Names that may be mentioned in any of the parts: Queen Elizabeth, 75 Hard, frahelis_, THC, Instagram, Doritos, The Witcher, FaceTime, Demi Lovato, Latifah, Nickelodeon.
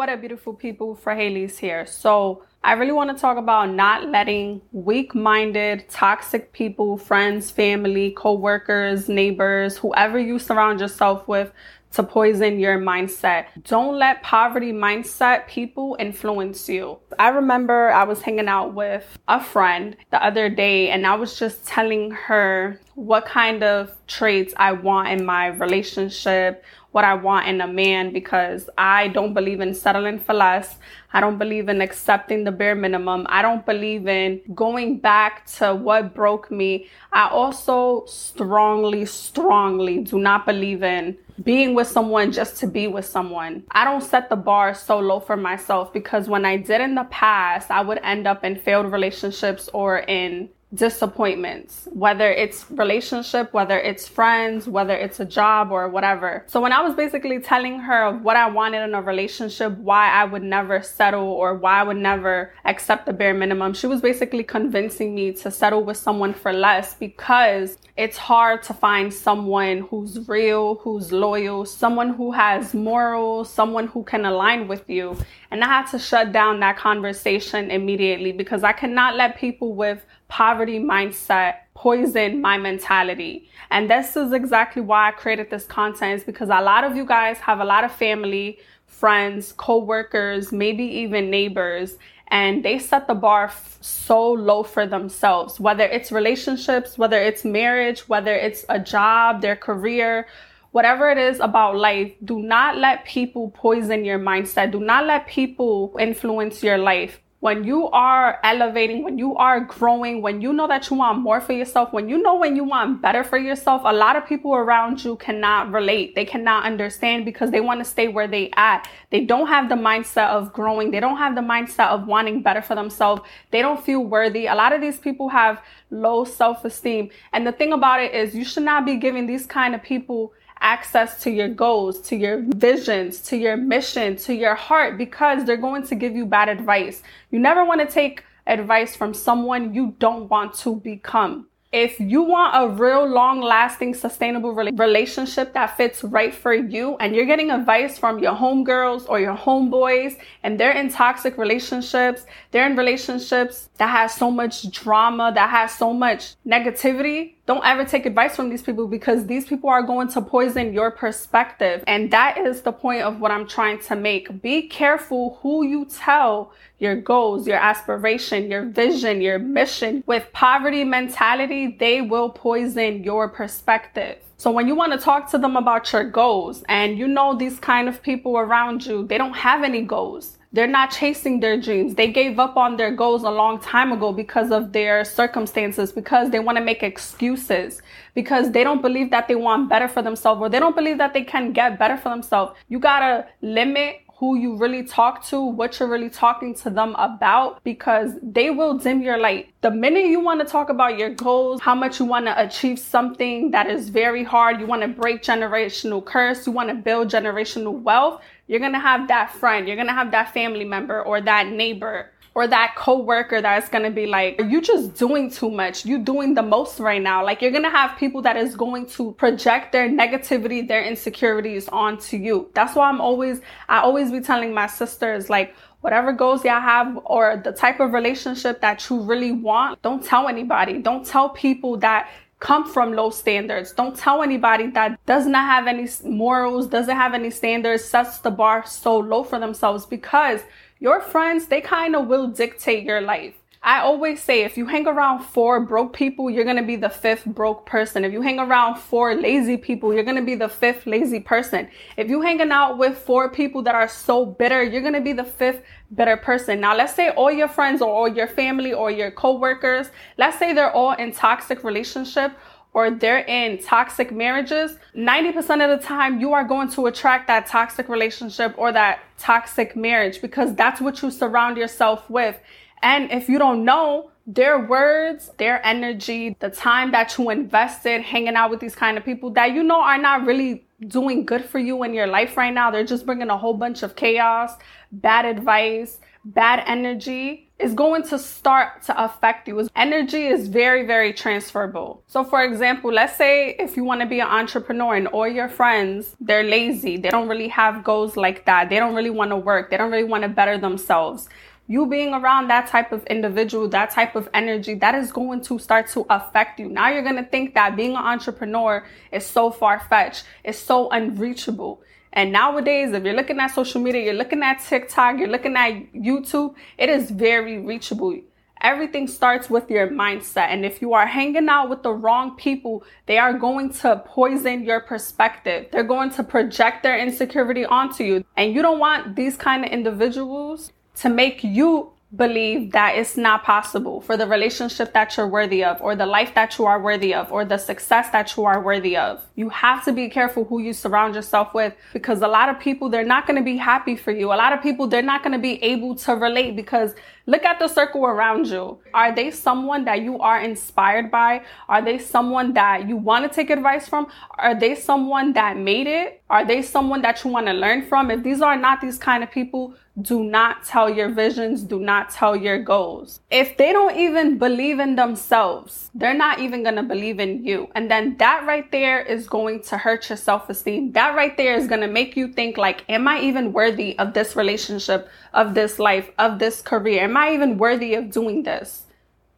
What up, beautiful people? Frahelis here. So I really want to talk about not letting weak-minded, toxic people, friends, family, co-workers, neighbors, whoever you surround yourself with, to poison your mindset. Don't let poverty mindset people influence you. I remember I was hanging out with a friend the other day, and I was just telling her what kind of traits I want in my relationship, what I want in a man, because I don't believe in settling for less. I don't believe in accepting the bare minimum. I don't believe in going back to what broke me. I also strongly do not believe in being with someone just to be with someone. I don't set the bar so low for myself, because when I did in the past, I would end up in failed relationships or in disappointments, whether it's relationship, whether it's friends, whether it's a job or whatever. So when I was basically telling her what I wanted in a relationship, why I would never settle or why I would never accept the bare minimum, she was basically convincing me to settle with someone for less because it's hard to find someone who's real, who's loyal, someone who has morals, someone who can align with you. And I had to shut down that conversation immediately because I cannot let people with poverty mindset poison my mentality. And this is exactly why I created this content, is because a lot of you guys have a lot of family, friends, co-workers, maybe even neighbors, and they set the bar so low for themselves, whether it's relationships, whether it's marriage, whether it's a job, their career. Whatever it is about life, do not let people poison your mindset. Do not let people influence your life. When you are elevating, when you are growing, when you know that you want more for yourself, when you want better for yourself, a lot of people around you cannot relate. They cannot understand because they want to stay where they at. They don't have the mindset of growing. They don't have the mindset of wanting better for themselves. They don't feel worthy. A lot of these people have low self-esteem. And the thing about it is, you should not be giving these kind of people access to your goals, to your visions, to your mission, to your heart, because they're going to give you bad advice. You never want to take advice from someone you don't want to become. If you want a real long-lasting, sustainable relationship that fits right for you, and you're getting advice from your homegirls or your homeboys, and they're in toxic relationships, they're in relationships that has so much drama, that has so much negativity, don't ever take advice from these people, because these people are going to poison your perspective. And that is the point of what I'm trying to make. Be careful who you tell your goals, your aspiration, your vision, your mission. With poverty mentality, they will poison your perspective. So when you want to talk to them about your goals, and you know these kind of people around you, they don't have any goals. They're not chasing their dreams. They gave up on their goals a long time ago because of their circumstances, because they want to make excuses, because they don't believe that they want better for themselves, or they don't believe that they can get better for themselves. You gotta limit who you really talk to, what you're really talking to them about, because they will dim your light. The minute you want to talk about your goals, how much you want to achieve something that is very hard, you want to break generational curse, you want to build generational wealth, you're going to have that friend, you're going to have that family member or that neighbor or that coworker that's going to be like, you just doing too much. You doing the most right now. Like, you're going to have people that is going to project their negativity, their insecurities onto you. That's why I always be telling my sisters, like, whatever goals y'all have or the type of relationship that you really want, don't tell anybody. Don't tell people that come from low standards. Don't tell anybody that does not have any morals, doesn't have any standards, sets the bar so low for themselves, because your friends, they kind of will dictate your life. I always say, if you hang around 4 broke people, you're going to be the 5th broke person. If you hang around 4 lazy people, you're going to be the 5th lazy person. If you hanging out with 4 people that are so bitter, you're going to be the 5th bitter person. Now, let's say all your friends or all your family or your coworkers, let's say they're all in toxic relationship or they're in toxic marriages. 90% of the time, you are going to attract that toxic relationship or that toxic marriage, because that's what you surround yourself with. And if you don't know, their words, their energy, the time that you invested hanging out with these kind of people that you know are not really doing good for you in your life right now, they're just bringing a whole bunch of chaos, bad advice, bad energy. is going to start to affect you. Energy is very, very transferable. So for example, let's say if you want to be an entrepreneur and all your friends, they're lazy. They don't really have goals like that. They don't really want to work. They don't really want to better themselves. You being around that type of individual, that type of energy, that is going to start to affect you. Now you're going to think that being an entrepreneur is so far-fetched. It's so unreachable. And nowadays, if you're looking at social media, you're looking at TikTok, you're looking at YouTube, it is very reachable. Everything starts with your mindset. And if you are hanging out with the wrong people, they are going to poison your perspective. They're going to project their insecurity onto you. And you don't want these kind of individuals to make you believe that it's not possible for the relationship that you're worthy of, or the life that you are worthy of, or the success that you are worthy of. You have to be careful who you surround yourself with, because a lot of people, they're not going to be happy for you. A lot of people, they're not going to be able to relate, because look at the circle around you. Are they someone that you are inspired by? Are they someone that you want to take advice from? Are they someone that made it? Are they someone that you want to learn from? If these are not these kind of people, do not tell your visions. Do not tell your goals. If they don't even believe in themselves, they're not even going to believe in you. And then that right there is going to hurt your self-esteem. That right there is going to make you think like, am I even worthy of this relationship, of this life, of this career? Am I even worthy of doing this?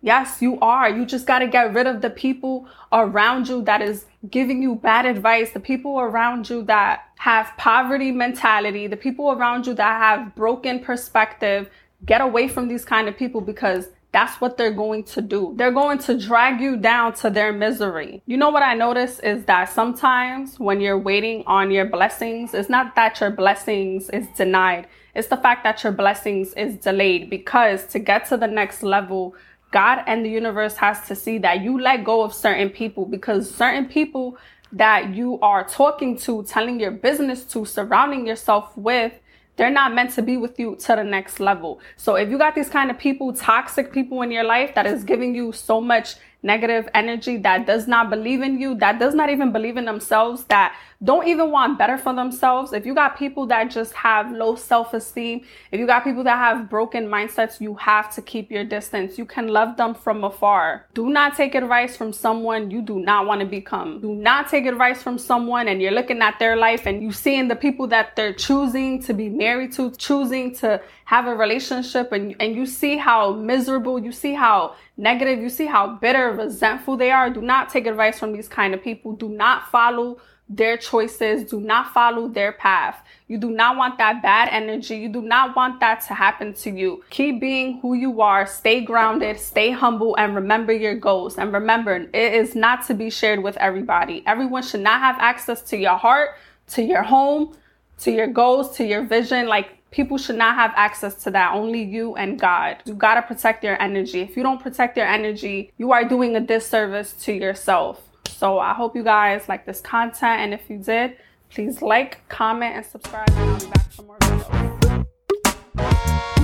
Yes, you are. You just got to get rid of the people around you that is giving you bad advice, the people around you that have poverty mentality, the people around you that have broken perspective. Get away from these kind of people, because that's what they're going to do. They're going to drag you down to their misery. You know what I notice is that sometimes when you're waiting on your blessings, it's not that your blessings is denied. It's the fact that your blessings is delayed, because to get to the next level, God and the universe has to see that you let go of certain people, because certain people that you are talking to, telling your business to, surrounding yourself with, they're not meant to be with you to the next level. So if you got these kind of people, toxic people in your life that is giving you so much negative energy, that does not believe in you, that does not even believe in themselves, that don't even want better for themselves. If you got people that just have low self-esteem, if you got people that have broken mindsets, you have to keep your distance. You can love them from afar. Do not take advice from someone you do not want to become. Do not take advice from someone and you're looking at their life and you seeing the people that they're choosing to be married to, choosing to have a relationship, and you see how miserable, you see how negative, you see how bitter, resentful they are. Do not take advice from these kind of people. Do not follow their choices. Do not follow their path. You do not want that bad energy. You do not want that to happen to you. Keep being who you are. Stay grounded, stay humble, and remember your goals. And remember, it is not to be shared with everybody. Everyone should not have access to your heart, to your home, to your goals, to your vision. Like, people should not have access to that. Only you and God. You gotta protect your energy. If you don't protect your energy, you are doing a disservice to yourself. So I hope you guys like this content. And if you did, please like, comment, and subscribe. And I'll be back for more videos.